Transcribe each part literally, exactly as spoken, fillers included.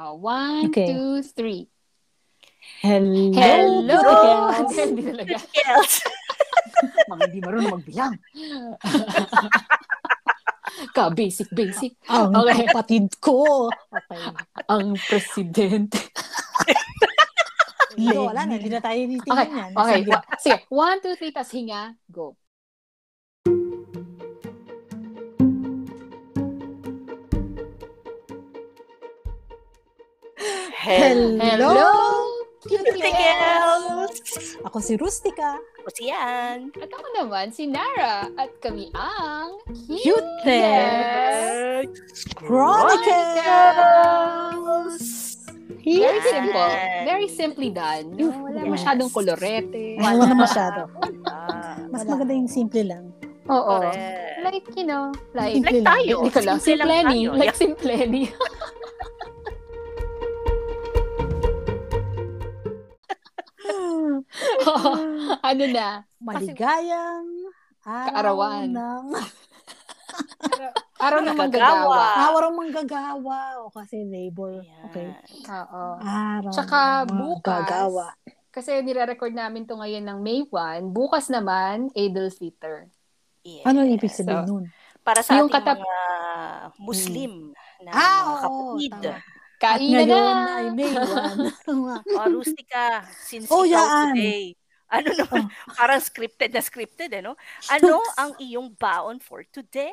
Oh, one, okay. two, three. Hello! Hello! Hindi talaga. Mga hindi marunong magbilang. Ka, basic, basic. Ang okay. kapatid ko. Okay. Ang presidente. Hindi, wala na. Hindi na tayo nitinan okay. yan. Okay. Sige, one, two, three, tas hinga, go. Hello, hello cuticles! Ako si Rustica. Ako si Jan. At ako naman si Nara. At kami ang Cuticles Chronicles! Yes. Very simple. Very simply done. No, wala yes. masyadong kolorete. Wala, wala masyado. Wala. Mas maganda yung simple lang. Oo. Correct. Like, you know, like, like tayo. Hindi ko lang. Simpleni. Like simpleni. Oh, ano na? Maligayang araw kaarawan. Ng... araw ng manggagawa. Araw ng manggagawa. O kasi labor. Yeah. Okay. Oo. Araw tsaka bukas. Manggagawa. Kasi nire-record namin to ngayon ng May first. Bukas naman, Idol Theater. Yes. Ano ang ibig sabihin so, nun? Para sa yung ating katap- mga Muslim hmm. na ah, mga kapatid. Tama. Kain na na. I made one. Oh, Rustica, since oh, ikaw today. Ano naman, oh. parang scripted na scripted, ano? Ano ang iyong baon for today?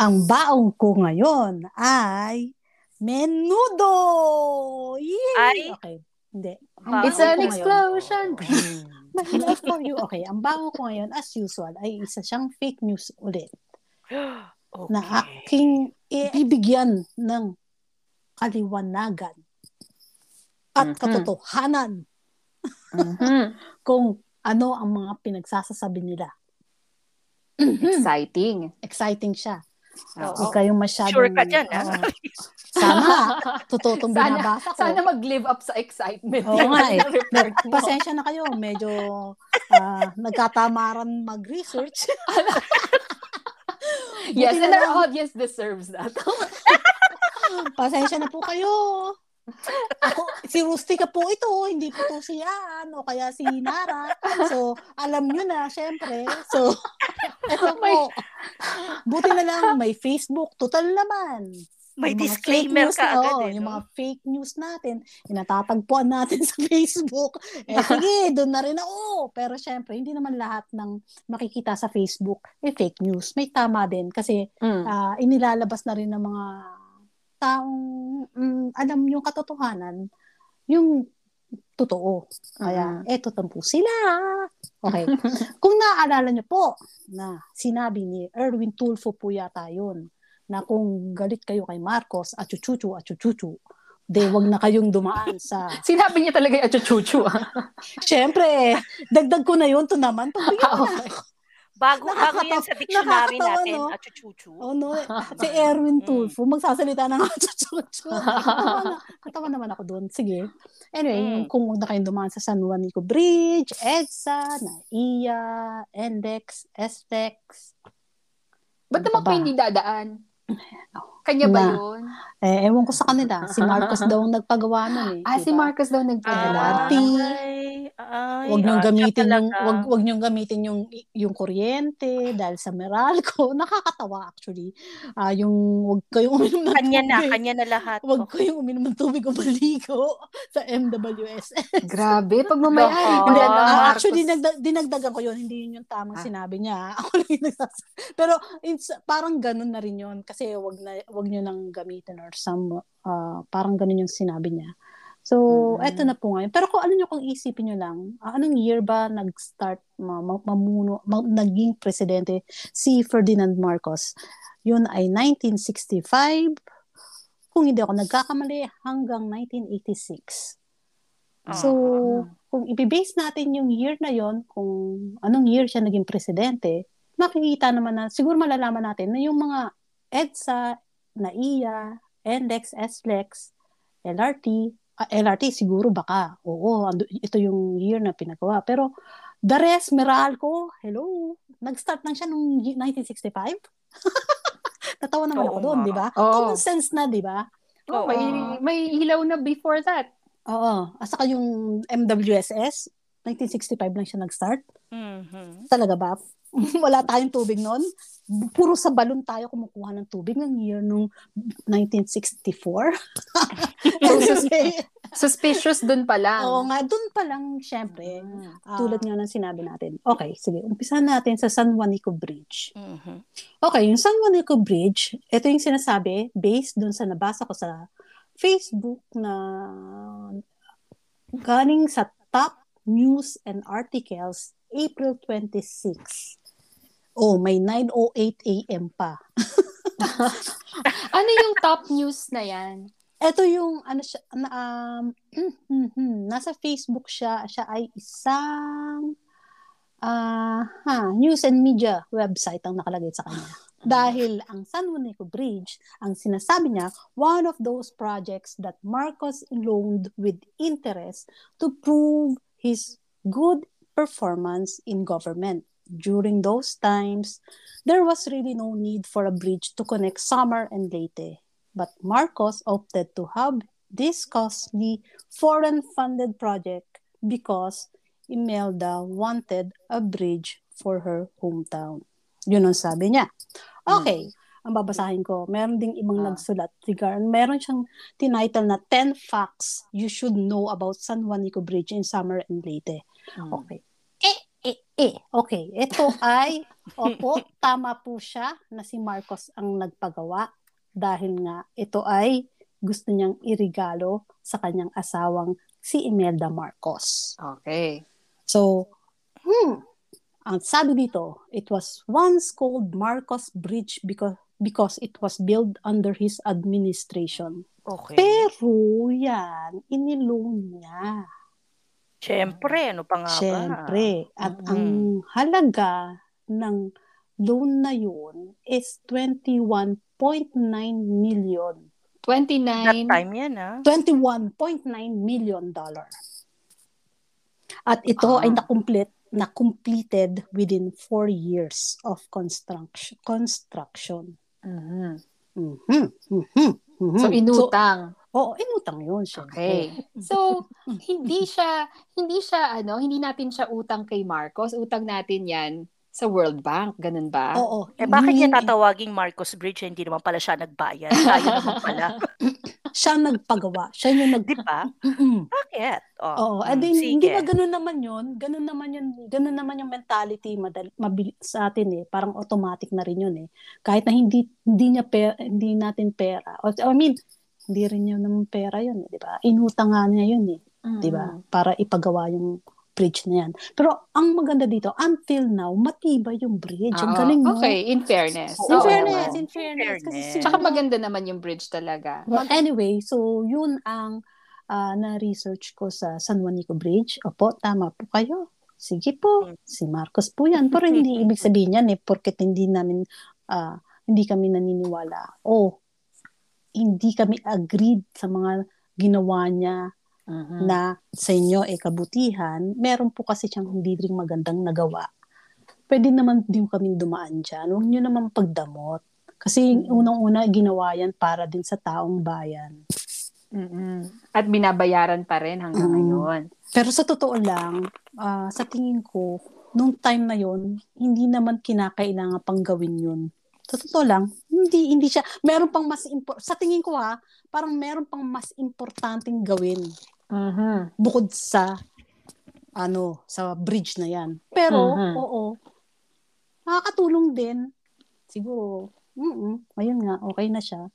Ang baon ko ngayon ay menudo! Yay! Ay? Okay, hindi. It's an explosion! Mahilas for you. Okay, ang baon ko ngayon, as usual, ay isa siyang fake news ulit. Okay. Na aking ibibigyan ng kaliwanagan at mm-hmm. katotohanan mm-hmm. kung ano ang mga pinagsasasabi nila. Mm-hmm. Exciting. Exciting siya. Huwag oh, kayong masyadong... Sure ka dyan, uh, ha? Sana. Totoo itong binabasa ko. Sana mag-live up sa excitement. Oo nga eh. Pasensya na kayo. Medyo uh, nagkatamaran mag-research. Yes, and lang, our audience deserves that. Pasensya na po kayo. Ako, si Rustica po ito, hindi po to si Jan o kaya si Nara. So, alam nyo na, syempre. So, eto po. Buti na lang, may Facebook. Total naman. May disclaimer ka na, agad. Oh, eh, yung no? mga fake news natin, inatatagpuan natin sa Facebook. Eh, sige, doon na rin ako. Pero syempre, hindi naman lahat ng makikita sa Facebook eh fake news. May tama din kasi mm. uh, inilalabas na rin ng mga taong um, alam yung katotohanan, yung totoo. Kaya, mm-hmm. eto tampo sila. Okay. Kung naaalala nyo po na sinabi ni Erwin Tulfo po yata yun, na kung galit kayo kay Marcos, achuchuchu, achuchuchu, de wag na kayong dumaan sa... Sinabi niya talaga yung achuchuchu. Siyempre, dagdag ko na yun, to naman, pagbigyan ko na ako. Bago, bago yan sa dictionary natin, no? Achuchuchu. Oh, no. Si Erwin Tulfo, mm. magsasalita ng achuchuchu. Katawa naman ako doon. Sige. Anyway, mm. kung huwag na kayong dumaan sa San Juanico Bridge, EDSA, NAIA, N L E X, S L E X. Ba't naman ko hindi dadaan? Kanya ba na, yun? Eh, ewan ko sa kanila. Si Marcos daw ang nagpagawa nun eh. Ah, diba? Si Marcos daw nagpagawa. L R T. Huwag niyong gamitin yung wag wag niyong gamitin yung yung kuryente dahil sa Meralco. Nakakatawa actually. Ah, uh, yung wag kayong uminom ng kanya tubig. na, kanya na lahat. Wag kayong uminom ng tubig o maligo sa M W S S. Grabe, pagmamayari. Hindi uh, actually dinagdag, dinagdagan ko yun, hindi yun yung tamang ah. sinabi niya. Ako lang nagsasabi. Pero it's parang ganun na rin yun kasi wag na wag niyo nang gamitin or some uh, parang ganun yung sinabi niya. So, mm-hmm. eto na po ngayon. Pero kung ano nyo, kung isipin nyo lang, anong year ba nag-start, mamuno, naging presidente si Ferdinand Marcos? Yun ay nineteen sixty-five. Kung hindi ako nagkakamali, hanggang nineteen eighty-six. Oh. So, kung ibibase natin yung year na yon, kung anong year siya naging presidente, makikita naman na, siguro malalaman natin na yung mga EDSA, NAIA, N L E X, S L E X, L R T, L R T siguro baka. Oo, ito yung year na pinagawa. Pero the rest, Meralco, hello. Nag-start lang siya nung nineteen sixty-five. Natawa naman oh, ako doon, di ba? Oh. Common sense na, di ba? Oh, may, may ilaw na before that. Oo. At saka yung M W S S, nineteen sixty-five lang siya nag-start. Mm-hmm. Talaga ba? Wala tayong tubig noon. Puro sa balon tayo kumukuha ng tubig ng year nung nineteen sixty-four. Suspicious, suspicious dun pa lang. Oo nga, dun pa lang syempre. Ah. Tulad nga ng sinabi natin. Okay, sige. Umpisahan natin sa San Juanico Bridge. Mm-hmm. Okay, yung San Juanico Bridge, ito yung sinasabi based dun sa nabasa ko sa Facebook na galing sa top news and articles April twenty-sixth. Oh, may nine oh eight a.m. pa. Ano yung top news na yan? Ito yung, ano siya, um, nasa Facebook siya, siya ay isang uh, ha, news and media website ang nakalagay sa kanya. Dahil ang San Juanico Bridge, ang sinasabi niya, one of those projects that Marcos loaned with interest to prove his good performance in government. During those times, there was really no need for a bridge to connect Samar and Leyte. But Marcos opted to have this costly foreign-funded project because Imelda wanted a bridge for her hometown. Yun ang sabi niya. Okay, mm. ang babasahin ko. Meron ding ibang ah. nagsulat. Meron siyang tinitle na ten facts you should know about San Juanico Bridge in Samar and Leyte. Mm. Okay. Eh, eh. Okay, ito ay, opo, tama po siya na si Marcos ang nagpagawa dahil nga ito ay gusto niyang irigalo sa kanyang asawang si Imelda Marcos. Okay. So, hmm, ang sabi dito, it was once called Marcos Bridge because, because it was built under his administration. Okay. Pero yan, inilong niya. Siyempre, ano pa nga ba? Siyempre. At mm-hmm. ang halaga ng loan na yun is twenty-one point nine million. twenty-nine That time yan, ha? twenty-one point nine million dollar. At ito ah. ay na-complete, na-completed within four years of construction. construction. Mm-hmm. Mm-hmm. Mm-hmm. Mm-hmm. So, inutang. So, oo, inutang yun siya. Okay. So, hindi siya, hindi siya, ano, hindi natin siya utang kay Marcos. Utang natin yan sa World Bank. Ganun ba? Oo. Eh, bakit niya tatawaging Marcos Bridge? Hindi naman pala siya nagbayad. Tayo naman pala. Siya nagpagawa. Siya yung nag... Di ba? Bakit? Oh, oo. Mm, then, hindi ba ganun naman yun? Ganun naman yun. Ganun naman yung mentality madali, mabili, sa atin eh. Parang automatic na rin yun eh. Kahit na hindi, hindi niya pera, hindi natin pera. I mean, hindi rin niya naman pera yun, di ba? Inutang nga niya yun, eh, mm. di ba? Para ipagawa yung bridge na yan. Pero ang maganda dito, until now, matibay yung bridge. Oh, ang galing mo. Okay, in fairness. In oh, fairness, in fairness. Kasi, tsaka maganda naman yung bridge talaga. But anyway, so yun ang uh, na-research ko sa San Juanico Bridge. Opo, tama po kayo. Sige po, si Marcos po yan. Pero hindi ibig sabihin yan, eh, porket hindi namin, uh, hindi kami naniniwala. Oh, hindi kami agreed sa mga ginawa niya uh-huh. na sa inyo ay eh, kabutihan. Meron po kasi siyang hindi ring magandang nagawa. Pwede naman din kami dumaan dyan. Huwag niyo naman pagdamot. Kasi uh-huh. unang-una ginawa yan para din sa taong bayan. Uh-huh. At binabayaran pa rin hanggang uh-huh. ngayon. Pero sa totoo lang, uh, sa tingin ko, nung time na yon hindi naman kinakailangan pang gawin yun. Sa totoo lang, hindi hindi siya, meron pang mas impor- sa tingin ko ha, parang meron pang mas importanteng gawin. Uh-huh. Bukod sa ano, sa bridge na 'yan. Pero uh-huh. oo. Nakakatulong din siguro. Mm. Ayun nga, okay na siya.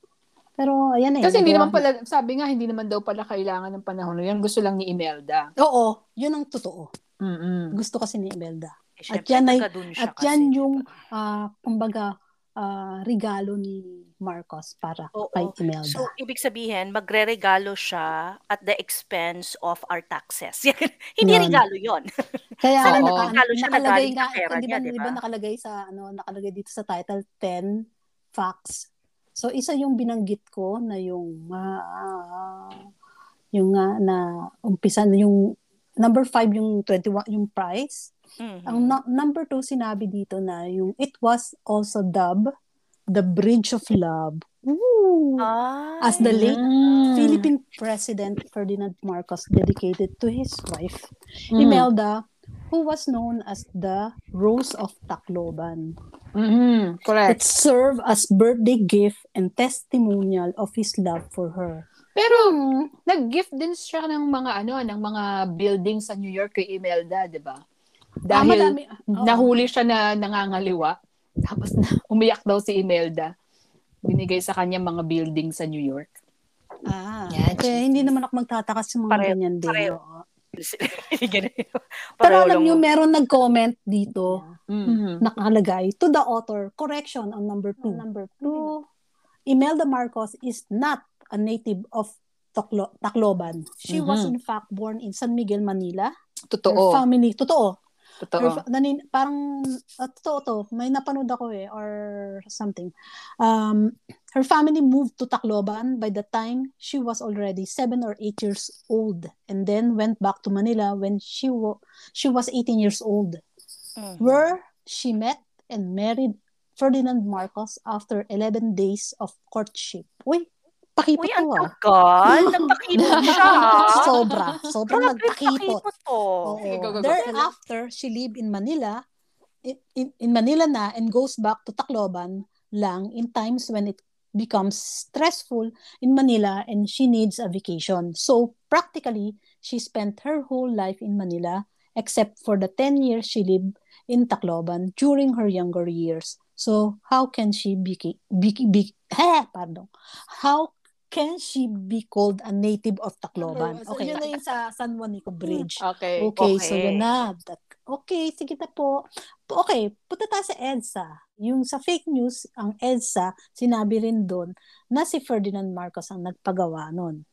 Pero ayan eh. Kasi hindi naman pala, sabi nga, hindi naman daw pala kailangan ng panahon. Yan gusto lang ni Imelda. Oo, 'yun ang totoo. Mm. Gusto kasi ni Imelda. Eh, at yan ay, at kasi, yan yung ah, uh, kumbaga Uh, regalo ni Marcos para oo, kay Imelda. So, ibig sabihin, magre-regalo siya at the expense of our taxes. Hindi yan. Regalo yon. Kaya, oo, regalo siya nakalagay nga, na di ba, diba? Diba nakalagay sa, ano, nakalagay dito sa title, ten facts. So, isa yung binanggit ko na yung, uh, yung nga uh, na umpisa, yung number five, yung twenty-one, yung price. Mm-hmm. Ang no- number two sinabi dito na yung it was also dubbed the Bridge of Love Ooh. Ah, as the late yeah. Philippine President Ferdinand Marcos dedicated to his wife, mm. Imelda, who was known as the Rose of Tacloban. Mm-hmm. Correct. It served as birthday gift and testimonial of his love for her. Pero nag-gift din siya ng mga ano, ng mga building sa New York kay Imelda, 'di ba? Dahil ah, madami, oh. nahuli siya na nangangaliwa, tapos na, umiyak daw si Imelda. Binigay sa kanya mga building sa New York. Ah. Yeah, kaya hindi naman ako magtataka sa mga pareho, ganyan din. Pareho. Pero alam nyo, meron nag-comment dito mm-hmm. nakalagay to the author, correction on number two. On number two, Imelda Marcos is not a native of Taclo- Tacloban. She mm-hmm. was in fact born in San Miguel, Manila. Totoo. Her family, totoo. Totoo. Her, nanin, parang, uh, totoo to, may napanood ako eh, or something. Um, her family moved to Tacloban by the time she was already seven or eight years old, and then went back to Manila when she, wo- she was eighteen years old, mm-hmm. where she met and married Ferdinand Marcos after eleven days of courtship. Uy! Pakipot ko ah. Uy, ang tagal. Nagpakipot siya. Sobra. Sobrang nagpakipot. Oh, oh. Thereafter, she lived in Manila, in, in Manila na, and goes back to Tacloban lang in times when it becomes stressful in Manila and she needs a vacation. So, practically, she spent her whole life in Manila except for the ten years she lived in Tacloban during her younger years. So, how can she be... be, be eh, pardon. How can she be called a native of Tacloban? Okay. So, yun na yung sa San Juanico Bridge. Okay. Okay, okay. So yun na. Okay, sige na po. Okay, punta tayo sa EDSA. Yung sa fake news, ang EDSA, sinabi rin doon na si Ferdinand Marcos ang nagpagawa nun.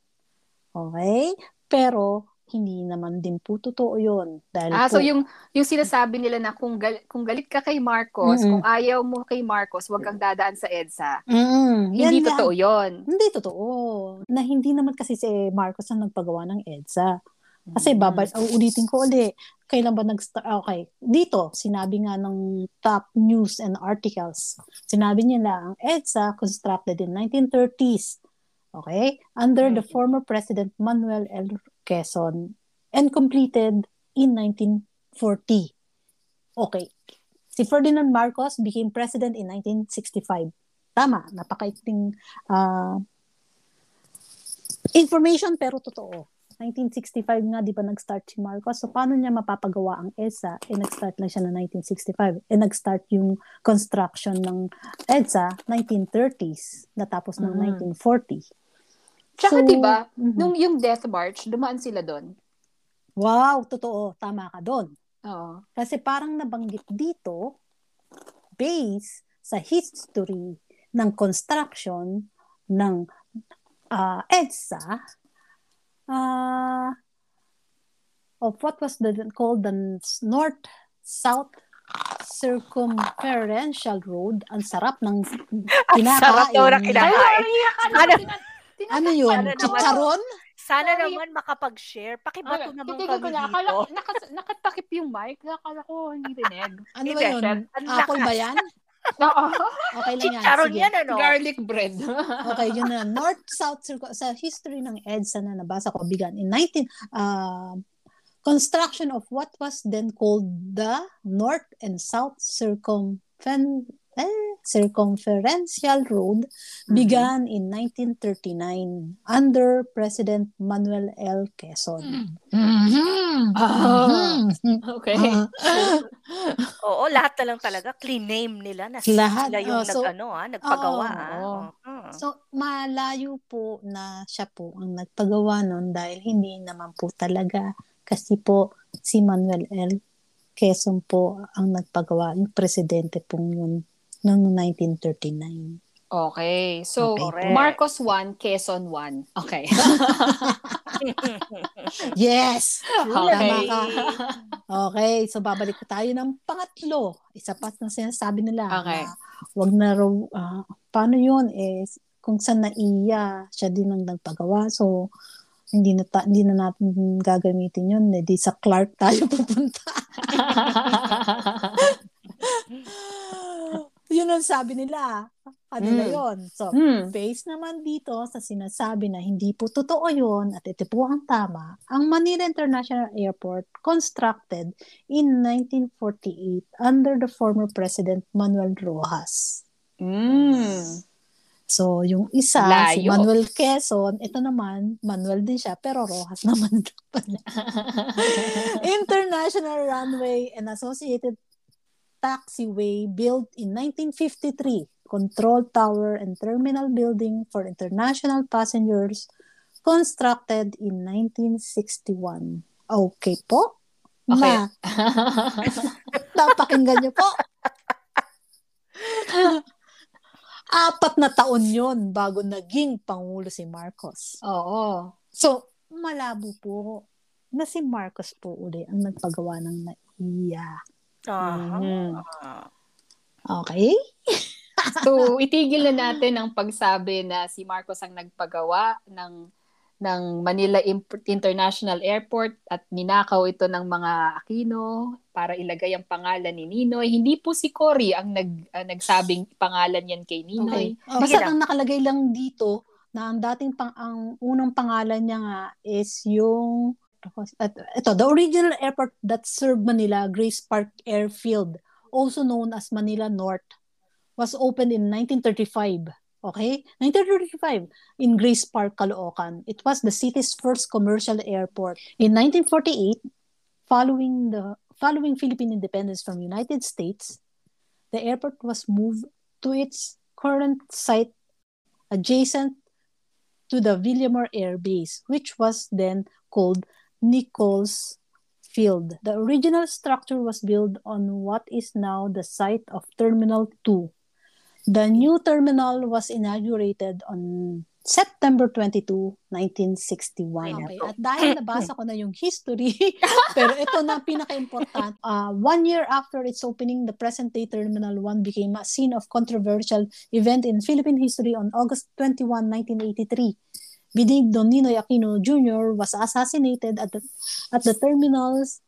Okay? Pero, hindi naman din po totoo yun. Dahil ah, po, so yung, yung sinasabi nila na kung, gal, kung galit ka kay Marcos, mm-hmm. kung ayaw mo kay Marcos, huwag kang dadaan sa EDSA. Mm-hmm. Hindi yan, totoo yun. Hindi totoo. Na hindi naman kasi si Marcos ang nagpagawa ng EDSA. Kasi babal, mm-hmm. ulitin ko ulit, kailan ba nag-start? Okay, dito, sinabi nga ng top news and articles. Sinabi niya na ang EDSA constructed in nineteen thirties. Okay? Under the former President Manuel L. Quezon and completed in nineteen forty. Okay. Si Ferdinand Marcos became president in nineteen sixty-five. Tama. Napakaiting uh, information pero totoo. nineteen sixty-five nga, di ba nag-start si Marcos? So, paano niya mapapagawa ang EDSA? Eh, nag-start lang siya na nineteen sixty-five. Eh, nag-start yung construction ng EDSA, nineteen thirties, natapos ng mm-hmm. nineteen forty. Tsaka so, diba, mm-hmm. nung yung Death March, dumaan sila doon. Wow, totoo. Tama ka doon. Oo. Kasi parang nabanggit dito, based sa history ng construction ng uh, EDSA, uh, of what was the, called the North-South Circumferential Road. Ang sarap ng kinakain. Ang sarap ng kinakain. Ano yun? Sana chicharon? Naman, sana sorry. Naman makapag-share. Pakibato okay, naman kami na. Dito. Naka, nakatakip yung mic. Nakala ko hindi rinig. Ano ba yun? Apple ba yan? Oo. Okay lang yan. Chicharon yan, ano? Garlic bread. Okay, yun na. North-South Circle. Sa history ng EDSA na nabasa ko, began in nineteen... Uh, construction of what was then called the North and South Circumference. Eh, Circumferential Road mm-hmm. began in nineteen thirty-nine under President Manuel L. Quezon. Mm-hmm. Uh-huh. Okay. Uh-huh. Oo, lahat na lang talaga. Clean name nila. Nas- lahat. Sila yung uh, so, nag, ano, ah, nagpagawa. Uh-huh. Ah. So, malayo po na siya po ang nagpagawa nun dahil hindi naman po talaga kasi po si Manuel L. Quezon po ang nagpagawa. Yung presidente pong yun noong nineteen thirty-nine. Okay. So, okay. Marcos one, Quezon one. Okay. Yes! Okay. Okay. So, babalik ko tayo ng pangatlo. Isa pa na sinasabi nila. Okay. Na wag na raw, uh, paano yun? Eh, kung sa NAIA, siya din ang nagpagawa. So, hindi na, ta- hindi na natin gagamitin yun. Hindi sa Clark tayo pupunta. Yun ang sabi nila. ano mm. na yun. So, mm. based naman dito sa sinasabi na hindi po totoo yun at ito po ang tama, ang Manila International Airport constructed in nineteen forty-eight under the former President Manuel Roxas. Mm. So, yung isa, Layo. si Manuel Quezon, ito naman, Manuel din siya, pero Roxas naman ito pala. International Runway and Associated Taxiway built in nineteen fifty-three. Control tower and terminal building for international passengers constructed in nineteen sixty-one. Okay po? Okay. Na, napakinggan niyo po. Apat na taon yun bago naging Pangulo si Marcos. Oo. So, malabo po na si Marcos po uli ang nagpagawa ng NAIA. Ah. Mm. Okay? So, itigil na natin ang pagsabi na si Marcos ang nagpagawa ng ng Manila International Airport at ninakaw ito ng mga Aquino para ilagay ang pangalan ni Ninoy. Hindi po si Cory ang nag uh, nagsabing pangalan yan kay Ninoy. Okay. Oh, basta ang nakalagay lang dito na ang dating pang, ang unang pangalan niya nga is yung ito, the original airport that served Manila, Grace Park Airfield, also known as Manila North, was opened in nineteen thirty-five. Okay? nineteen thirty-five in Grace Park, Kalookan. It was the city's first commercial airport. In nineteen forty-eight, following the following Philippine independence from United States, the airport was moved to its current site adjacent to the Villamor Air Base, which was then called Nichols Field. The original structure was built on what is now the site of Terminal two. The new terminal was inaugurated on September twenty-second, nineteen sixty-one. Okay. At dahil nabasa ko na yung history, pero ito na pinaka-important. Uh, one year after its opening, the present-day Terminal one became a scene of controversial event in Philippine history on August twenty-first, nineteen eighty-three. Benigno Ninoy Aquino Junior was assassinated at the, at the terminal's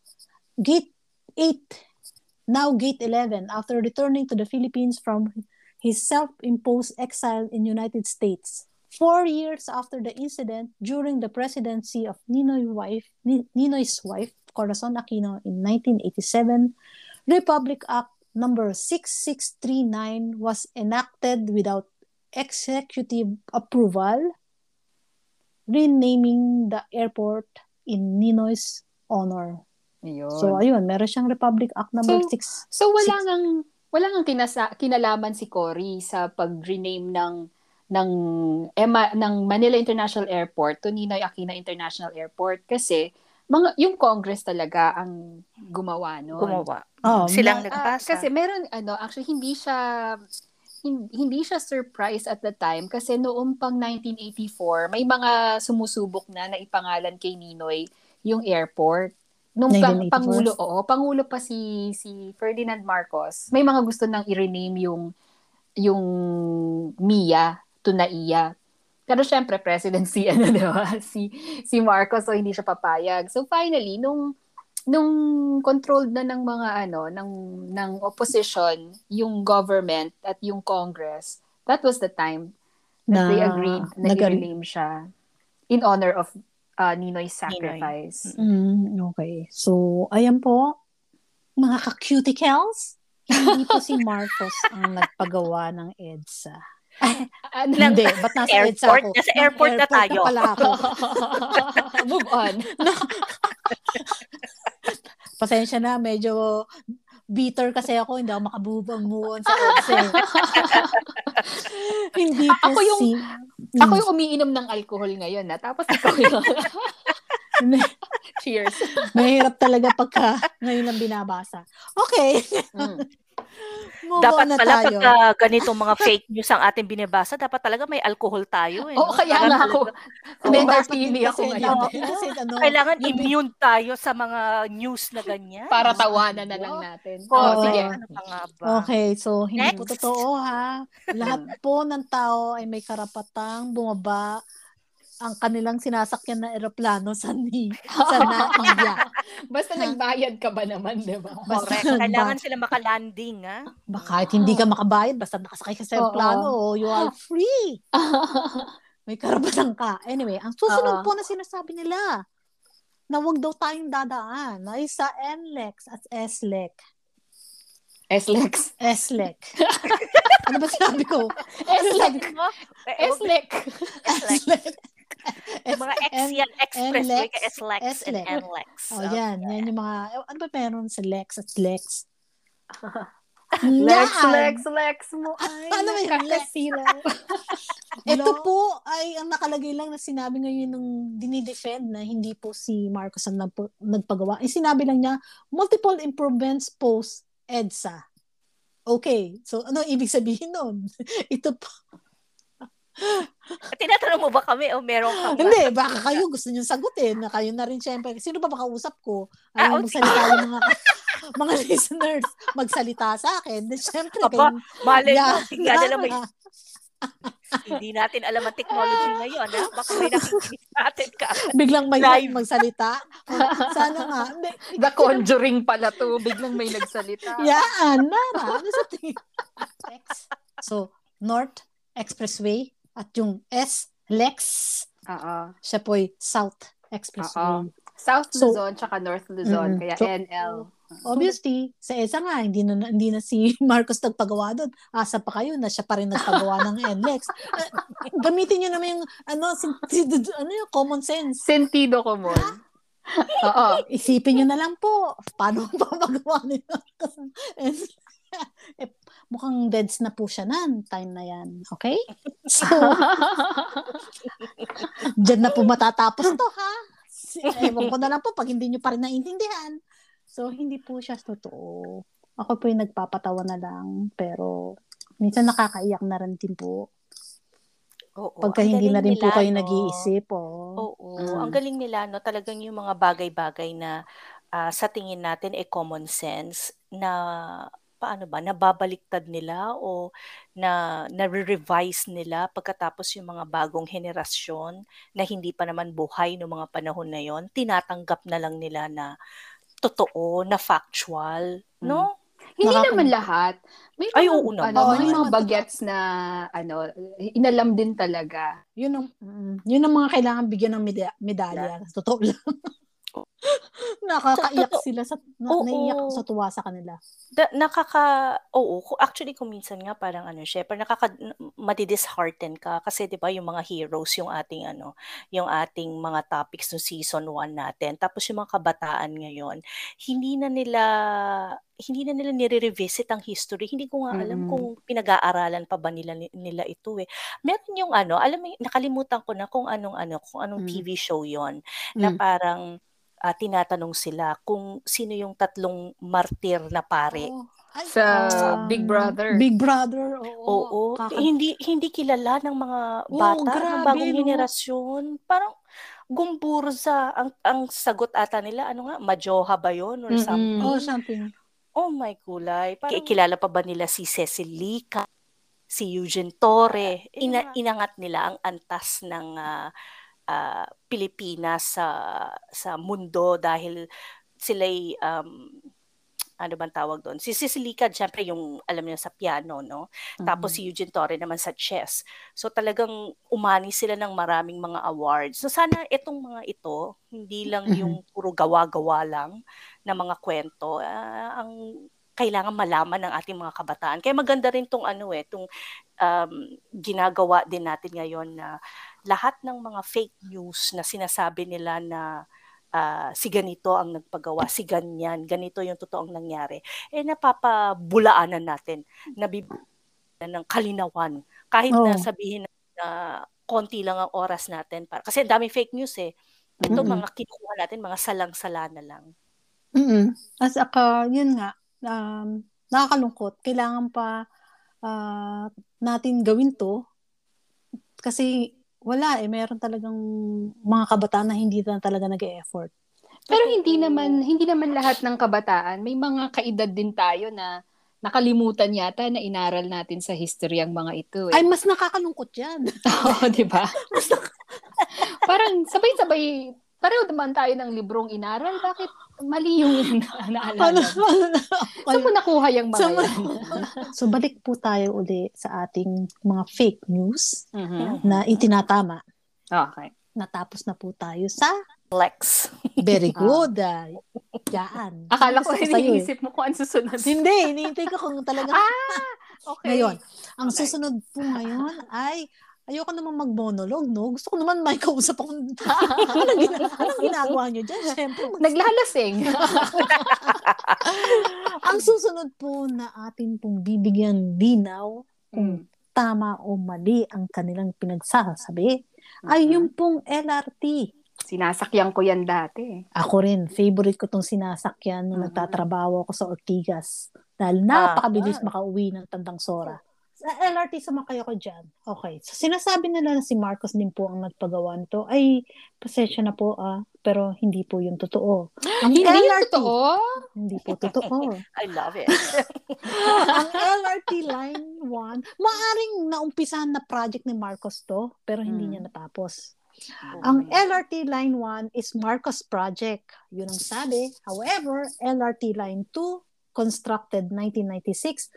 Gate eight, now Gate eleven, after returning to the Philippines from his self-imposed exile in United States. Four years after the incident, during the presidency of Ninoy wife, Ninoy's wife, Corazon Aquino, in nineteen eighty-seven, Republic Act number sixty-six thirty-nine was enacted without executive approval, renaming the airport in Ninoy's honor. Ayun. So, ayun, meron siyang Republic Act number six. So, so, wala nang... Wala nang kinasa- kinalaman si Cory sa pag-rename ng ng Emma ng Manila International Airport to Ninoy Aquino International Airport kasi mga yung Congress talaga ang gumawa noon. Gumawa. Oh, silang na, nagpasa. Uh, kasi meron ano actually hindi siya hindi, hindi siya surprise at the time kasi noong pang nineteen eighty-four may mga sumusubok na na ipangalan kay Ninoy yung airport. Nung pang, Pangulo, oo, Pangulo pa si si Ferdinand Marcos. May mga gusto nang i-rename yung yung M I A to NAIA. Pero syempre presidency ano, 'di ba? Si si Marcos so hindi siya papayag. So finally nung nung controlled na ng mga ano ng ng opposition, yung government at yung Congress. That was the time that na, they agreed na nag- i-rename siya in honor of Uh, Ninoy's sacrifice. Ninoy. Mm, okay. So, ayan po, mga ka-cuticles, hindi po si Marcos ang nagpagawa ng EDSA. Ay, hindi, ba't nasa airport? EDSA ako? Nasa airport, airport na tayo. Na pala ako. Move on. Pasensya na, medyo bitter kasi ako, hindi ako makabubang move on sa EDSA. Hindi po ako yung, si... Ako yung umiinom ng alcohol ngayon, na tapos ikaw yun. Cheers. Mahirap talaga pagka ngayon ang binabasa. Okay. Mm. Dapat na pala tayo. Pagka ganitong mga fake news ang ating binabasa, dapat talaga may alcohol tayo. Eh, Oo, no? Kaya na ako. May martini ako ngayon. Kasi, ano, kailangan yung... immune tayo sa mga news na ganyan. Para tawanan na lang natin. Oo, oh, sige. Ano pa nga ba? Okay, so hindi Next. po totoo ha. Lahat po ng tao ay may karapatang bumaba ang kanilang sinasakyan na eroplano sa ni sa NAIA. Basta nagbayad ka ba naman, di ba? Correct. Kailangan sila makalanding, ha? Baka hindi ka makabayad, basta nakasakay ka sa eroplano, oh, you are free. May karapatan ka. Anyway, ang susunod uh-oh. po na sinasabi nila, na wag daw tayong dadaan, na isa N L E X at S L E C. S L E X? S L E C. Ano ba sabi ko? S L E C. S L E C. S L E C. Mga X yan, Expressway, S L E X and N L E X. Oh, yan. Yan yung mga, ano ba meron sa Lex at Lex? Lex, Lex, Lex mo. Ay, ano ba yung Lex? Ito po ay ang nakalagay lang na sinabi ngayon ng dinidefend na hindi po si Marcos ang nagpagawa. Ay, sinabi lang niya, multiple improvements post EDSA. Okay. So, ano ibig sabihin nun? Ito po. Tinatanong mo ba kami o meron kami? Hindi, baka kayo gusto nyo sagutin. Na kayo na rin syempre. Sino ba makausap ko? Ayaw ah, magsalita okay. yung mga, mga listeners magsalita sa akin. Syempre. Aba, kayo, malay mo. Tingnan nila may... Hindi natin alam ang technology ngayon, ha? Baka may nakikinig natin ka. Biglang may magsalita. Sana nga. The Conjuring pala to. Biglang may nagsalita. Yan, Nara. Ano sa tingin? So, North Expressway at yung S L E X. Uh-oh. Siya po'y South Expressway. Uh-oh. South Luzon so, tsaka North Luzon. Mm, kaya so, N L. Obviously, sa EDSA nga, hindi na, hindi na si Marcos nagpagawa doon. Asa pa kayo na siya pa rin nagpagawa ng N L E X. Uh, gamitin nyo naman yung, ano, sintido, ano yung common sense. Sentido common. Oo. Isipin nyo na lang po. Paano pa magawa ni Marcos? Eh, mukhang deads na po siya nan. Time na yan. Okay? So, dyan na po matatapos to, ha? Ewan ko na lang po pag hindi nyo pa rin naiintindihan. So, hindi po siya totoo. Ako po yung nagpapatawa na lang. Pero, minsan nakakaiyak na rin din po. Oo, pagka hindi na rin nila, po kayo no? nag-iisip. Oh. Oo. Mm. Ang galing nila, no? Talagang yung mga bagay-bagay na uh, sa tingin natin ay eh, common sense na paano ba, nababaliktad nila o na nare-revise nila pagkatapos yung mga bagong henerasyon na hindi pa naman buhay noong mga panahon na yon, tinatanggap na lang nila na totoo, na factual, no? Hmm. Hindi Nakak- naman lahat. May Ay, oo na. Ano, oh, may mga bagets na, ano, inalam din talaga. Yun ang, yun ang mga kailangan bigyan ng meda- medalya. Yeah. Totoo lang. Nakakaiyak so, sila sa na, oh, naiyak oh. sa tuwa sa kanila. Da, nakaka oo, oh, actually kung minsan nga parang ano, syempre nakaka madi-dishearten ka kasi 'di ba yung mga heroes yung ating ano, yung ating mga topics ng season one natin. Tapos yung mga kabataan ngayon, hindi na nila hindi na nila nire-revisit ang history. Hindi ko nga alam mm. kung pinag-aaralan pa ba nila nila ito eh. Meron yung ano, alam mo nakalimutan ko na kung anong ano, kung anong mm. T V show 'yon mm. na parang Uh, tinatanong sila kung sino yung tatlong martir na pare. Oh. Ay, sa um, Big Brother. Big Brother, oo. oo. Kaka- hindi hindi kilala ng mga bata, oh, grabe, ng bagong henerasyon. No? Parang gumburza. Ang, ang sagot ata nila, ano nga, Majoha ba yun? Or mm-hmm. something? Oh, something. Oh my kulay. Parang... Kilala pa ba nila si Cecil Lica? Si Eugene Torre? Ina- inangat nila ang antas ng... Uh, Uh, Pilipinas sa sa mundo dahil sila'y um, ano bang tawag doon? Si Sisilica, syempre yung alam niyo sa piano, no? Mm-hmm. Tapos si Eugene Torre naman sa chess. So talagang umani sila ng maraming mga awards. So sana itong mga ito, hindi lang yung puro gawa-gawa lang na mga kwento. Uh, ang kailangan malaman ng ating mga kabataan. Kaya maganda rin tong ano eh, tong um, ginagawa din natin ngayon na lahat ng mga fake news na sinasabi nila na uh, si ganito ang nagpagawa, si ganyan, ganito yung totoong nangyari, eh napapabulaanan natin, nabibulaan ng kalinawan. Kahit oh. na sabihin na uh, konti lang ang oras natin. Para, kasi dami fake news eh. Ito mm-hmm. mga kinukuha natin, mga salang-sala na lang. Mm-hmm. As aka, yun nga, um, nakakalungkot. Kailangan pa uh, natin gawin to kasi wala eh, meron talagang mga kabataan na hindi na talaga nag-e-effort. Pero hindi naman hindi naman lahat ng kabataan, may mga kaedad din tayo na nakalimutan yata na inaral natin sa history ang mga ito. Eh. Ay, mas nakakalungkot yan. Oo, di ba? Parang sabay-sabay, pareho naman tayo ng librong inaral. Bakit mali yung naalala? Saan mo nakuha yung mga yan? So, balik po tayo uli sa ating mga fake news mm-hmm. na itinatama. Okay. Natapos na po tayo sa Lex. Very good. Ah. Yan. Akala ko, iniisip mo kung ang susunod. Hindi, iniintay ko kung talaga. Ah, okay. Ngayon, ang okay. susunod po ngayon ay, ayoko naman mag-monologue, no? Gusto ko naman may kausap akong anong, gina- anong ginagawa nyo dyan? Siyempre, mag- naglalasing. Ang susunod po na atin pong bibigyan linaw kung mm. tama o mali ang kanilang pinagsasabi mm-hmm. ay yung pong L R T. Sinasakyan ko yan dati. Ako rin. Favorite ko tong sinasakyan nung mm-hmm. nagtatrabaho ako sa Ortigas. Dahil napakabilis ah, makauwi ng Tandang Sora. Sa L R T, sumakay ako dyan. Okay. So, sinasabi nila na si Marcos din po ang nagpagawa nito. Ay, pasensya na po ah. Pero hindi po yung totoo. Ang hindi L R T, totoo? Hindi po totoo. I love it. Ang L R T Line one, maaring naumpisahan na project ni Marcos to, pero hindi hmm. niya natapos. Oh, ang L R T Line one is Marcos project. Yun ang sabi. However, L R T Line two, constructed nineteen ninety-six,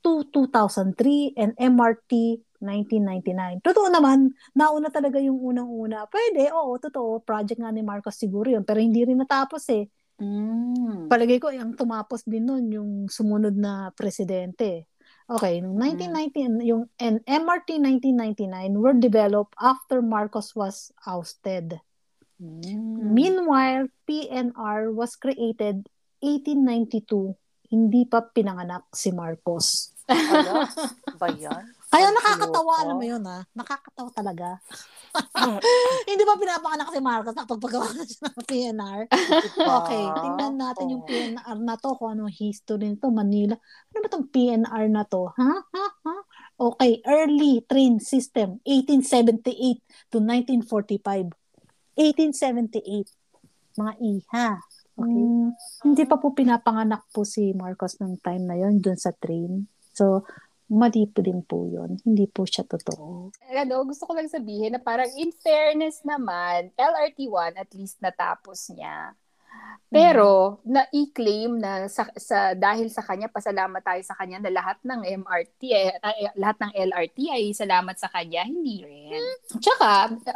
to two thousand three and M R T nineteen ninety-nine. Totoo naman, nauna talaga yung unang-una. Pwede, oo, totoo. Project nga ni Marcos siguro yun, pero hindi rin natapos eh. Mm. Palagay ko, yung tumapos din nun, yung sumunod na presidente. Okay, noong nineteen ninety, mm. yung and M R T nineteen ninety-nine were developed after Marcos was ousted. Mm. Meanwhile, P N R was created eighteen ninety-two. Hindi pa pinanganak si Marcos. Ano ba yan? Kaya nakakatawa, alam mo yun ha? Nakakatawa talaga. Hindi pa pinapanganak si Marcos nakapagpagawa na siya ng P N R. Okay, tingnan natin yung P N R na to, kung anong history nito, Manila. Ano ba itong P N R na to? Ha? Ha? Ha? Okay, early train system, eighteen seventy-eight to nineteen forty-five. eighteen seventy-eight, mga iha. Okay. Mm. Hindi pa po pinapanganak po si Marcos ng time na yon dun sa train. So, mali po din po yun. Hindi po siya totoo. Ano, gusto ko lang sabihin na parang in fairness naman, L R T one at least natapos niya. Pero, mm. na-i-claim na sa, sa, dahil sa kanya, pasalamat tayo sa kanya na lahat ng M R T, eh, lahat ng L R T ay salamat sa kanya. Hindi rin. Hmm. Tsaka,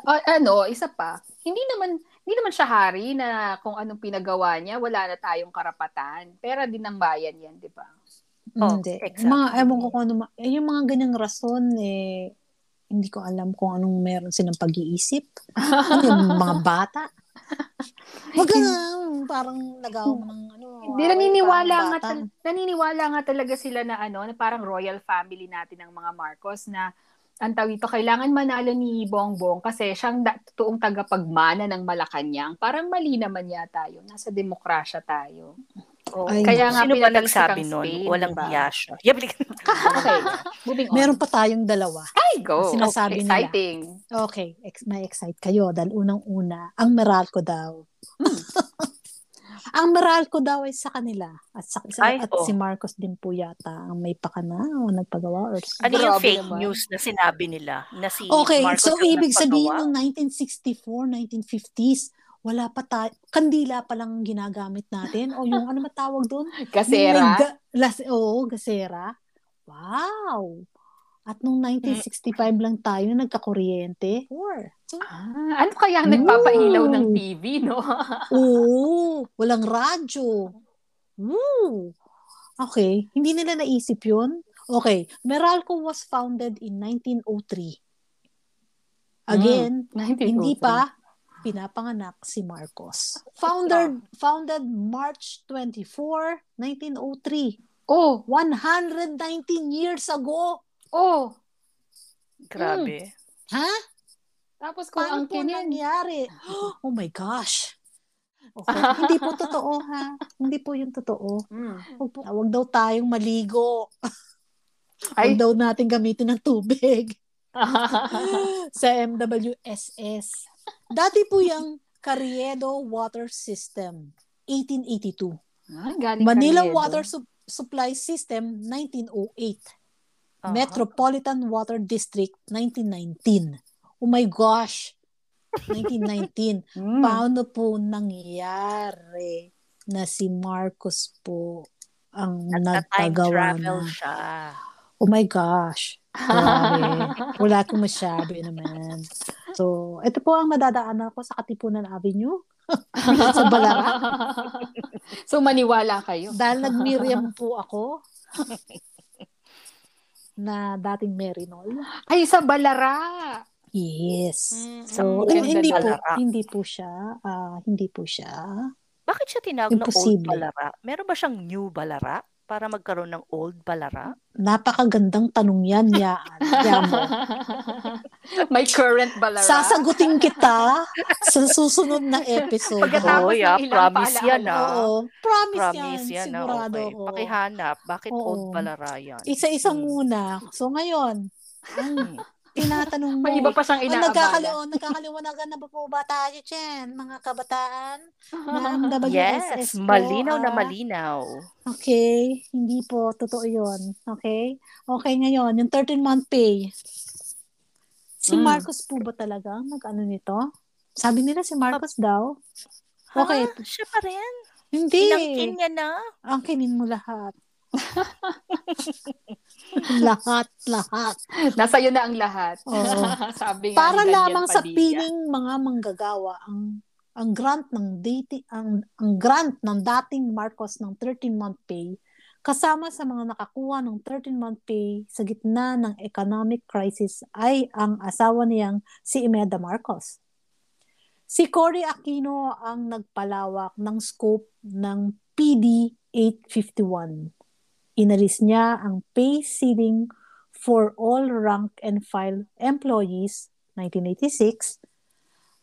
ano, isa pa, hindi naman... Hindi naman siya hari na kung anong pinagawa niya, wala na tayong karapatan. Pera din ng bayan yan, di ba? Oh, hindi. Exactly. Mga, ewan ko kung ano, yung mga ganyang rason, eh, hindi ko alam kung anong meron silang pag-iisip. Yung mga bata. Wag ka parang nagawa ng ano. Hindi, naniniwala nga, tal- naniniwala nga talaga sila na ano, na parang royal family natin ng mga Marcos na ang tawag ito, kailangan manalo ni Bongbong kasi siyang da- totoong tagapagmana ng Malacanang. Parang mali naman yata yun. Nasa demokrasya tayo. Oh, kaya nga sino ba nagsabi nun? Spain, walang biyasya. Diba? Okay. Moving on. Meron pa tayong dalawa. Ay, go. Sinasabi okay, exciting. Nila. Okay. May excite kayo dahil unang-una, ang Meralco daw. Mm. Ang Meralco daw ay sa kanila. At, sa, ay, at oh. si Marcos din po yata ang may pakana o nagpagawa. Or... Ano yung fake naman? News na sinabi nila? Na si okay, Marcos so ibig sabihin ng nineteen sixty-four, nineteen fifties, wala pa tayo, kandila pa lang ginagamit natin. O yung ano matawag doon? Gasera? Ga, Oo, oh, gasera. Wow! At nung nineteen sixty-five lang tayo na nagkakuryente. Or, ah, ano kaya nagpapailaw ng T V, no? Oo, walang radyo. Woo. Okay, hindi nila naisip yun. Okay, Meralco was founded in nineteen oh three. Again, mm, nineteen oh three. Hindi pa pinapanganak si Marcos. Founded, founded March twenty-fourth, nineteen oh three. Oh, one hundred nineteen years ago. Oh. Grabe. Mm. Ha? Tapos kung paano ang kinin nangyari? Oh my gosh. Okay. Hindi po totoo ha. Hindi po yung totoo. Mm. Huwag daw tayong maligo. Huwag daw natin gamitin ng tubig. Sa M W S S. Dati po yung Carriedo Water System, eighteen eighty-two. Ah, Manila Carriedo. Water Sup- Supply System, nineteen oh eight. Uh-huh. Metropolitan Water District, nineteen nineteen. Oh my gosh! nineteen nineteen. Mm. Paano po nangyari na si Marcos po ang nagpagawa na? Siya. Oh my gosh. Wala akong masabi naman. So, ito po ang madadaanan ko sa Katipunan Avenue. Sa Balara. So, maniwala kayo. Dahil nag-Miriam po ako. Na dating Merinol. Ay, sa Balara! Yes. Mm-hmm. So, eh, hindi, po, hindi po siya. Uh, hindi po siya. Bakit siya tinawag na Old Balara? Meron ba siyang New Balara? Para magkaroon ng Old Balara? Napakagandang tanong yan, Yaan. May current Balara? Sasagutin kita sa susunod na episode. Pagkatapos oh, yeah, ng ilang promise paalaan. Yan, oo, promise, promise yan, yan sigurado. Okay. Pakihanap, bakit oo. Old Balara yan? Isa-isa hmm. muna. So ngayon, hmm. tinatanong mo. May iba pa siyang inaabala. Nagkakaliwan, nagkakaliwanagan na po ba tayo, Chen? Mga kabataan? Na yes, malinaw na malinaw. Okay, hindi po. Totoo yun. Okay? Okay, ngayon, yung thirteen-month pay. Si mm. Marcos po ba talaga? Mag-ano nito? Sabi nila si Marcos pa- daw. Okay. Ha? Siya pa rin? Hindi. Inangkin niya na? Angkinin mo lahat. Lahat, lahat. Nasa iyo na ang lahat. Sabi para lamang sa piling mga manggagawa ang ang grant ng dating ang, ang grant ng dating Marcos ng thirteen-month pay kasama sa mga nakakuha ng thirteen-month pay sa gitna ng economic crisis ay ang asawa niyang si Imelda Marcos. Si Cory Aquino ang nagpalawak ng scope ng P D eight fifty-one. Inalis niya ang pay ceiling for all rank and file employees, nineteen eighty-six.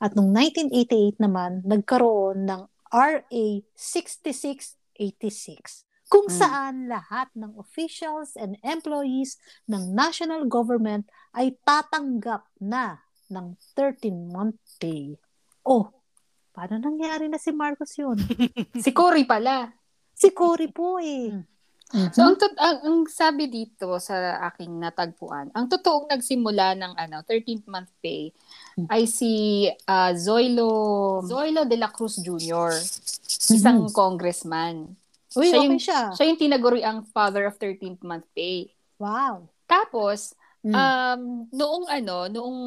At noong nineteen eighty-eight naman, nagkaroon ng R A sixty-six eighty-six, kung mm. saan lahat ng officials and employees ng national government ay tatanggap na ng thirteen-month pay. Oh, paano nangyari na si Marcos yun? Si Cory pala. Si Cory po eh. Mm. Mm-hmm. So ang, to- ang, ang sabi dito sa aking natagpuan, ang totoong nagsimula ng ano thirteenth month pay mm-hmm. ay si uh, Zoilo Zoilo de la Cruz Junior, isang mm-hmm. congressman. Uy, siya, okay yung, siya. siya yung tinaguri ang father of thirteenth month pay. Wow. Tapos mm-hmm. um noong ano noong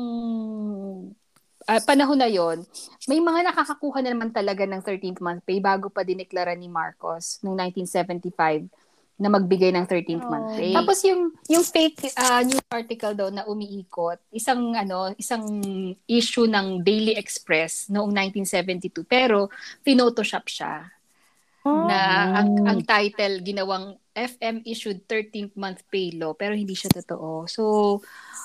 Uh, panahon na yon, may mga nakakakuha na naman talaga ng thirteenth month pay bago pa dineklara ni Marcos noong nineteen seventy-five na magbigay ng thirteenth month pay. Tapos yung yung fake uh, news article daw na umiikot, isang ano, isang issue ng Daily Express noong nineteen seventy-two pero pinotoshop siya. Oh. Na ang, ang title ginawang F M issued thirteenth month pay law pero hindi siya totoo. So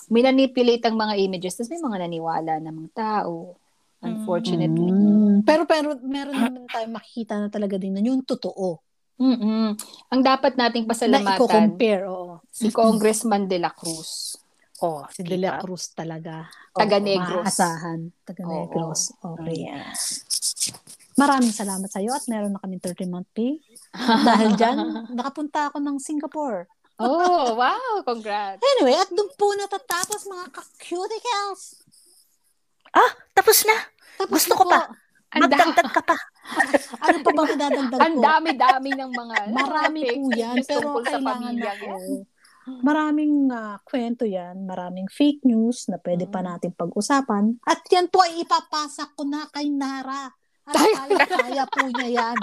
minanipulate ang mga images. Tapos may mga naniwala namang tao. Unfortunately. Mm. Pero, pero meron naman tayong makikita na talaga din na yung totoo. Mm-mm. Ang dapat nating pasalamatan. Na i-compare, oo. Si Congressman De La Cruz. Oh, si De La Cruz talaga. Taga-Negros. Maasahan. Taga-Negros. Oh, oh. Okay. Yeah. Maraming salamat sa iyo at meron na kami thirty-month pay. Dahil dyan, nakapunta ako ng Singapore. Oh, wow! Congrats! Anyway, at doon po natatapos mga ka-cuticles. Ah, tapos na! Tapos gusto na ko pa. Magdagdag ka pa. Ano pa ba madadagdag ko? Ang dami-dami ng mga... Marami po yan, pero kailangan na ko. Maraming uh, kwento yan, maraming fake news na pwede pa natin pag-usapan. At yan po ay ipapasa ko na kay Nara. At kaya-kaya po niya yan.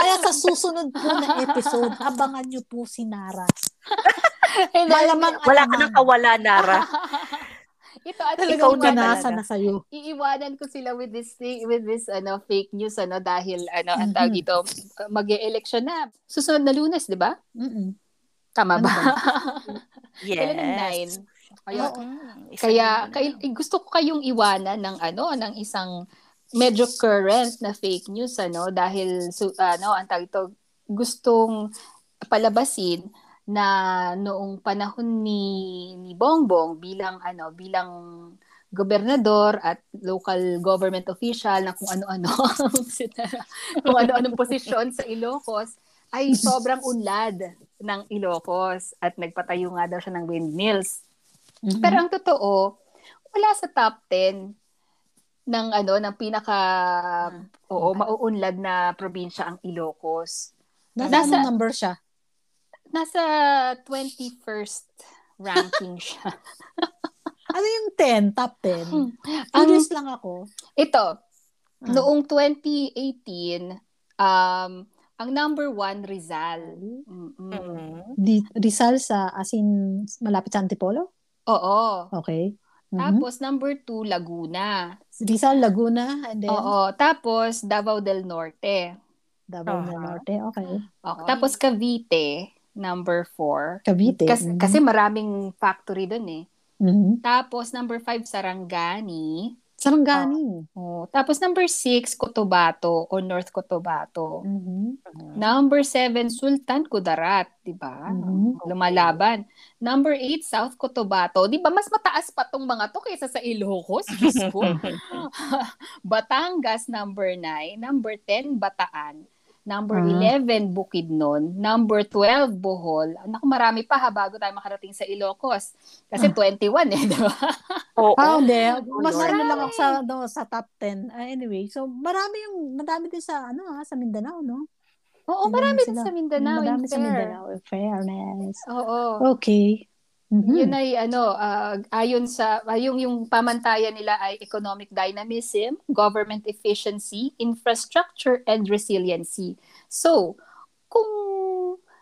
Kaya sa susunod po na episode, abangan niyo po si Nara. Malamang wala ka nang kawala, Nara. Ito at ikaw na nasa na sa'yo. Iiwanan ko sila with this thing, with this ano fake news ano dahil ano mm-hmm. ang tawag ito, mag-e-election na. Susunod na Lunes, 'di ba? Mhm. Tama ba? Yes. Kailan nine? Ayun. Kaya kay, gusto ko kayong iwanan ng ano ng isang medyo current na fake news ano dahil so, ano ang tawag ito gustong palabasin na noong panahon ni ni Bongbong bilang ano bilang gobernador at local government official na kung ano-ano kung ano-anong posisyon sa Ilocos ay sobrang unlad ng Ilocos at nagpatayo nga daw siya ng windmills. Mm-hmm. Pero ang totoo wala sa top ten ng ano ng pinaka hmm. oo mauunlad na probinsya ang Ilocos. Nasa, nasa anong number siya? Nasa twenty-first ranking siya. Ano yung ten? Top ten? Hmm. Curious um, lang ako. Ito, hmm. noong twenty eighteen, um, ang number one, Rizal. Mm-hmm. Di, Rizal sa, as in, malapit sa Antipolo? Oo. Okay. Mm-hmm. Tapos, number two, Laguna. Rizal, Laguna, and then? Oo. Tapos, Davao del Norte. Davao uh-huh. del Norte, okay. Okay. Tapos, Cavite, number four. Cavite. Kasi, mm-hmm. kasi maraming factory dun eh. Mm-hmm. Tapos, number five, Sarangani. Sarangani. Oh. Oh. Tapos, number six, Cotabato o North Cotabato. Mm-hmm. Number seven, Sultan Kudarat. Diba? Mm-hmm. Lumalaban. Number eight, South Cotabato. Diba, mas mataas pa tong mga to kaysa sa Ilocos. Batangas, number nine. Number ten, Bataan. Number uh-huh. eleven, Bukidnon. Number twelve, Bohol. Naku, marami pa ha, bago tayo makarating sa Ilocos. Kasi uh-huh. twenty-one eh, diba? Oo. Oh, de. Mas ano lang ako sa, no, sa top ten. Uh, anyway, so marami yung, madami din sa, ano ha, sa Mindanao, no? Oo, marami, marami din sa Mindanao. Marami sa Mindanao, in fairness. Oo. Okay. Mm-hmm. Yun ay, ano, uh, ayon sa, yung, yung pamantayan nila ay economic dynamism, government efficiency, infrastructure, and resiliency. So, kung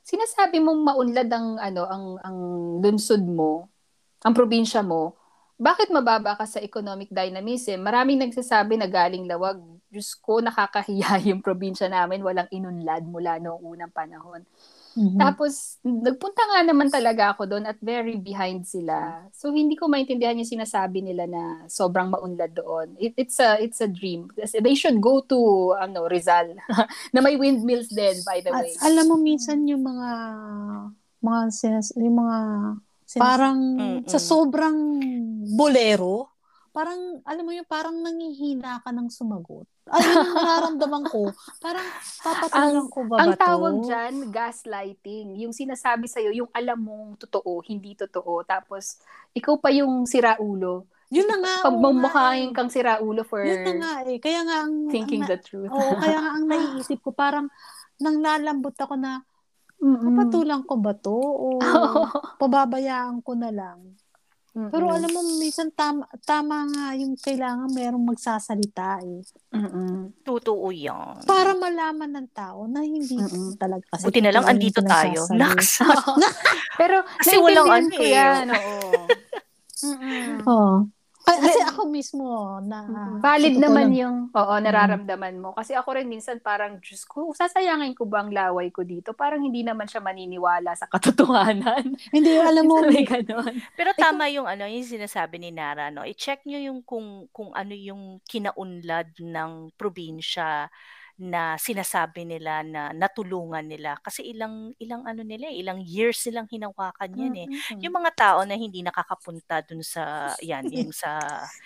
sinasabi mong maunlad ang, ano, ang, ang lungsod mo, ang probinsya mo, bakit mababa ka sa economic dynamism? Maraming nagsasabi na galing lawag. Diyos ko, nakakahiya yung probinsya namin. Walang inunlad mula noong unang panahon. Mm-hmm. Tapos, nagpunta nga naman talaga ako doon at very behind sila. So, hindi ko maintindihan yung sinasabi nila na sobrang maunlad doon. It, it's a it's a dream. They should go to ano, Rizal na may windmills din, by the way. At, alam mo, minsan yung mga mga sinas, yung mga Since, parang mm-mm. sa sobrang bolero, parang, alam mo yun, parang nangihina ka ng sumagot. Alam mo, nararamdaman ko, parang papatulang ang, ko ba ang ba tawag to? Dyan, gaslighting. Yung sinasabi sa'yo, yung alam mong totoo, hindi totoo. Tapos, ikaw pa yung siraulo. Yun na nga. Pagmamukhain kang siraulo for yun na nga, eh. Kaya nga ang, thinking ang, the truth. Oo, kaya nga ang naiisip ko, parang nang lalambot ako na, papatulang ko ba to? O pababayaan ko na lang? Mm-mm. Pero alam mo, minsan tama, tama nga yung kailangan merong magsasalita eh. Mm-mm. Totoo yan. Para malaman ng tao na hindi Mm-mm. talaga. Kasi buti na lang, andito tayo. Naksa. Pero, kasi walang ano ko yan. Oo. Kasi ako mismo na valid naman lang yung oo nararamdaman mo. Kasi ako rin minsan parang Diyos ko, sasayangin ko ba ang laway ko dito? Parang hindi naman siya maniniwala sa katotohanan. Hindi alam mo may ganoon. Pero tama yung ano yung sinasabi ni Nara, no. I-check niyo yung kung kung ano yung kinaunlad ng probinsya na sinasabi nila na natulungan nila kasi ilang ilang ano nila ilang years silang hinawakan yan eh mm-hmm. yung mga tao na hindi nakakapunta dun sa yan yung sa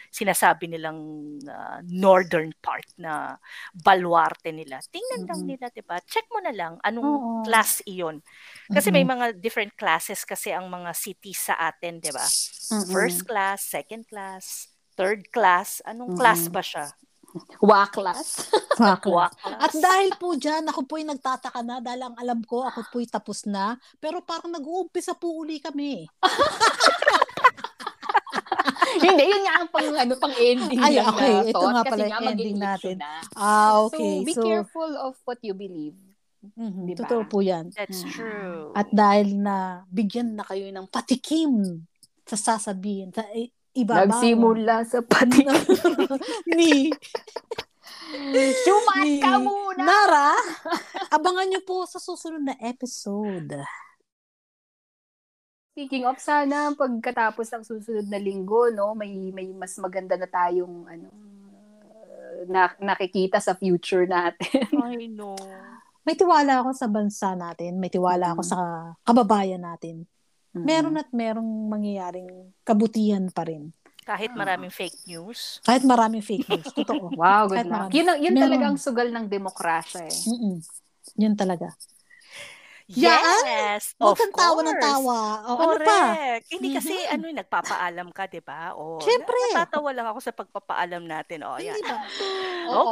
sinasabi nilang uh, northern part na baluarte nila tingnan mm-hmm. lang nila diba check mo na lang anong oh. class iyon kasi mm-hmm. may mga different classes kasi ang mga cities sa atin diba mm-hmm. first class, second class, third class, anong mm-hmm. class ba siya? Waklas. Waklas. At dahil po dyan, ako po'y nagtataka na dahil ang alam ko, ako po'y tapos na. Pero parang nag-uumpisa po uli kami. Hindi, yun nga ang pang, ano, pang ending. Ay, okay. Na, ito nga pala yung ending natin. Na. Ah, okay. So, be so, careful of what you believe. Mm-hmm, diba? Totoo po yan. That's mm-hmm. true. At dahil na bigyan na kayo ng patikim sa sasabihin, sa ibaba. Nagsimula sa patik. Ni. Sumat ka muna. Nara, abangan niyo po sa susunod na episode. Speaking of, sana pagkatapos ng susunod na linggo, no, may may mas maganda na tayong ano na, nakikita sa future natin. I know. May tiwala ako sa bansa natin, may tiwala ako mm. sa kababayan natin. Mm-hmm. Meron at merong mangyayaring kabutihan pa rin. Kahit maraming ah. fake news. Kahit maraming fake news. Totoo. Wow, good luck. Yun, yun talaga ang sugal ng demokrasya eh. Mm-mm. Yun talaga. Yes! Huwag kang tawa ng tawa. O, ano pa? Hindi kasi mm-hmm. ano yung nagpapaalam ka, di ba? O, siyempre. Natatawa lang ako sa pagpapaalam natin. O, ayan.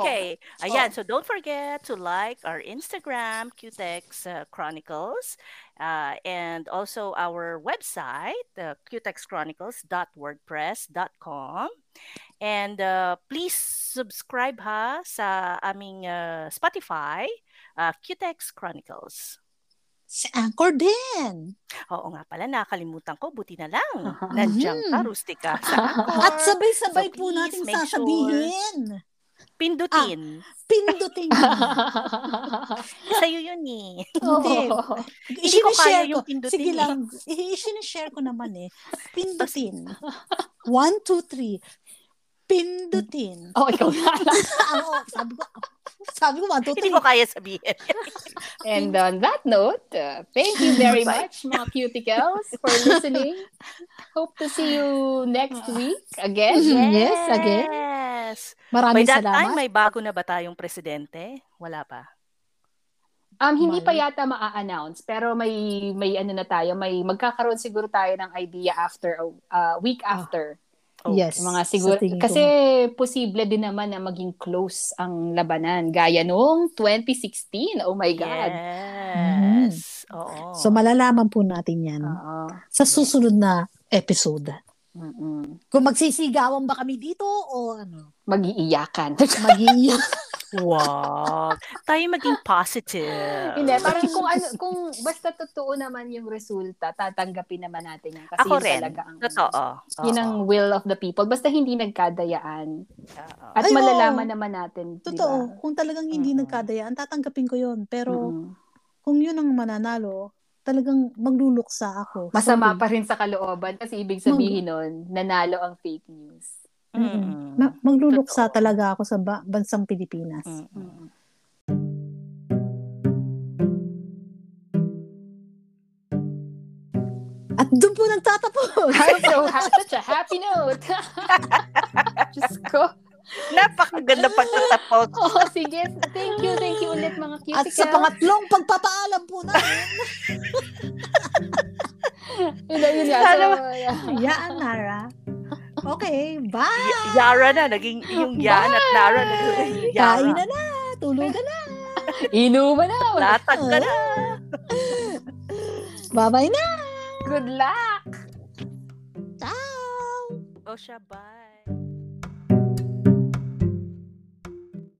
Okay. Ayan. So, don't forget to like our Instagram, Q T E X uh, Chronicles, uh, and also our website, uh, Q T E X Chronicles dot wordpress dot com. And uh, please subscribe ha sa aming uh, Spotify, uh, Q T E X Chronicles. Si Anchor din. Oo nga pala, nakalimutan ko. Buti na lang. Uh-huh. Nandiyan ka, Rustica. Sa Anchor. At sabay-sabay so po natin sasabihin. Sure. Pindutin. Ah, pindutin. Sa'yo yun eh. Hindi. Oh. Hindi ko kaya yung pindutin. Sige lang. I-share ko naman eh. Pindutin. One, two, three. Pindutin. Oh, ikaw na. Oo, sabi ko. Sabi ko, hindi ko kaya sabihin. And on that note, uh, thank you very much, mga cuticles, for listening. Hope to see you next week again. Yes, yes again. Maraming salamat. By that salamat. Time, may bago na ba tayong presidente? Wala pa. Um, hindi pa yata maa-announce, pero may may ano na tayo, may magkakaroon siguro tayo ng idea after a uh, week after. Oh. Oh, yes. Mga siguro, kasi posible din naman na maging close ang labanan gaya noong twenty sixteen. Oh my God. Yes. Mm. Oo. So malalaman po natin yan oo. Sa susunod na episode. Mm-mm. Kung magsisigawan ba kami dito o ano? Mag-iiyakan. Mag-iiyakan. Wow. Tayo maging positive. Hindi, parang kung ano, kung basta totoo naman yung resulta, tatanggapin naman natin yan kasi talaga ang totoo. Yun ang will of the people. Basta hindi nagkadayaan. Uh-oh. At Ay, malalaman oh. naman natin. Totoo. Diba? Kung talagang hindi mm-hmm. nagkadayaan, tatanggapin ko yun. Pero mm-hmm. kung yun ang mananalo, talagang magluluksa ako. Masama sorry. Pa rin sa kalooban kasi ibig sabihin Mag- nun, nanalo ang fake news. Mm. Ma- magluluksa talaga ako sa ba- bansang Pilipinas. Mm-hmm. At doon po nagtatapos. I'm so happy. Such a happy note. Diyos ko. Napakaganda pagtatapos. Oh, sige. Thank you, thank you ulit mga cuticles. At sa pangatlong pagpapaalam po namin. Yun na yun. Yaan, Nara. Okay, bye! Y- Yara na, naging yung Yan bye. At Nara. Naging Yara. Kain na na, tulog na na. Inuman na. Latag ka na. Bye-bye na. Good luck. Ciao. O siya, bye.